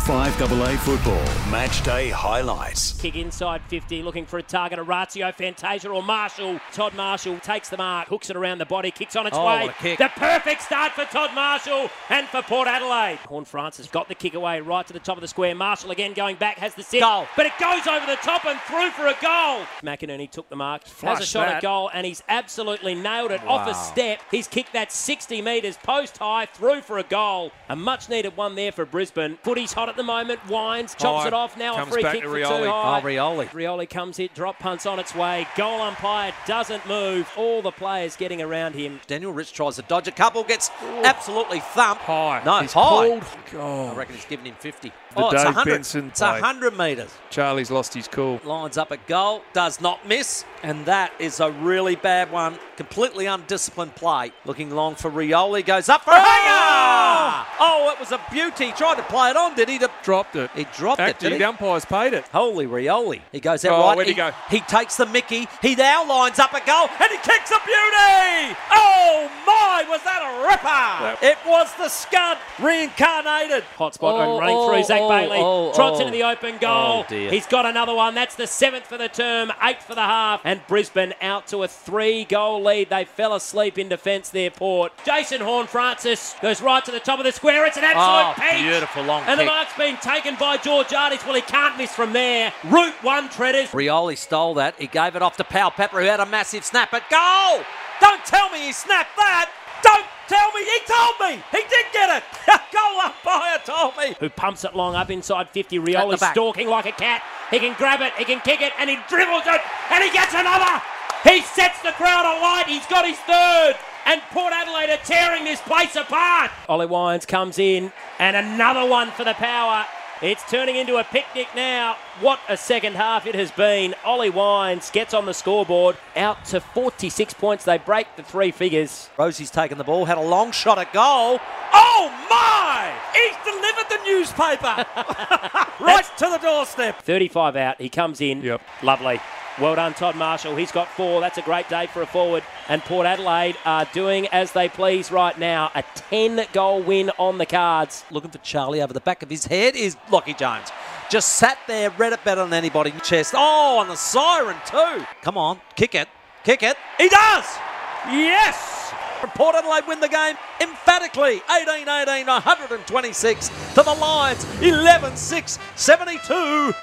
5AA football match day highlights. Kick inside 50, looking for a target. Orazio Fantasia or Marshall. Todd Marshall takes the mark, hooks it around the body, kicks on its way. What a kick. The perfect start for Todd Marshall and for Port Adelaide. Horn Francis got the kick away right to the top of the square. Marshall again going back, has the sit. Goal. But it goes over the top and through for a goal. McInerney took the mark, has a shot at goal, and he's absolutely nailed it. Wow. Off a step. He's kicked that 60 metres post high, through for a goal. A much needed one there for Brisbane. Footy's hot at the moment. Wines chops it off. Now a free kick for Rioli. Rioli comes hit, drop punts on its way. Goal umpire doesn't move. All the players getting around him. Daniel Rich tries to dodge a couple, gets absolutely thumped. High. No, he's high. God. I reckon he's given him 50. It's 100. It's 100 metres. Charlie's lost his cool. Lines up at goal, does not miss, and that is a really bad one. Completely undisciplined play. Looking long for Rioli, goes up for a hanger! Oh, it was a beauty. He tried to play it on, did he? Dropped it. He dropped it, did he? The umpires paid it. Holy Rioli. He goes out right. Where'd he go? He takes the mickey. He now lines up a goal, and he kicks a beauty! Oh, my, was that a ripper! Yep. It was the scud reincarnated. Hot spot and running through Zach Bailey. Trots into the open goal. Oh, he's got another one. That's the 7th for the term, 8th for the half. And Brisbane out to a 3-goal lead. They fell asleep in defence there, Port. Jason Horne-Francis goes right to the top of the square. It's an absolute peach. Beautiful long kick. And the mark's been taken by George Artis. Well, he can't miss from there. Route one treaders. Rioli stole that. He gave it off to Powell Pepper, who had a massive snap at goal. Don't tell me he snapped that. Don't tell me. He told me. He did get it. Goal umpire told me. Who pumps it long up inside 50. Rioli stalking like a cat. He can grab it. He can kick it. And he dribbles it. And he gets another. He sets the crowd alight. He's got his third. And Port Adelaide are tearing this place apart. Ollie Wines comes in. And another one for the Power. It's turning into a picnic now. What a second half it has been. Ollie Wines gets on the scoreboard. Out to 46 points. They break the three figures. Rosie's taken the ball. Had a long shot at goal. Oh, my! He's delivered the newspaper. Right to the doorstep. 35 out. He comes in. Yep. Lovely. Well done, Todd Marshall. He's got 4. That's a great day for a forward. And Port Adelaide are doing as they please right now. A 10-goal win on the cards. Looking for Charlie over the back of his head is Lockie Jones. Just sat there, read it better than anybody. Chest. Oh, and the siren too. Come on, kick it. Kick it. He does! Yes! Port Adelaide win the game emphatically. 18-18, 126 to the Lions. 11-6, 72.